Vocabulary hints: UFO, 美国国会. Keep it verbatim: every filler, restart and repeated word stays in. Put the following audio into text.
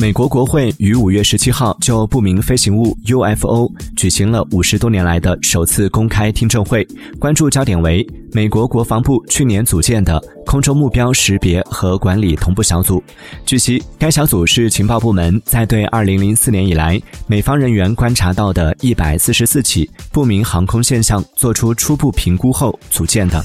美国国会于五月十七号就不明飞行物 U F O 举行了五十多年来的首次公开听证会，关注焦点为美国国防部去年组建的空中目标识别和管理同步小组。据悉，该小组是情报部门在对二零零四年以来美方人员观察到的一百四十四起不明航空现象做出初步评估后组建的。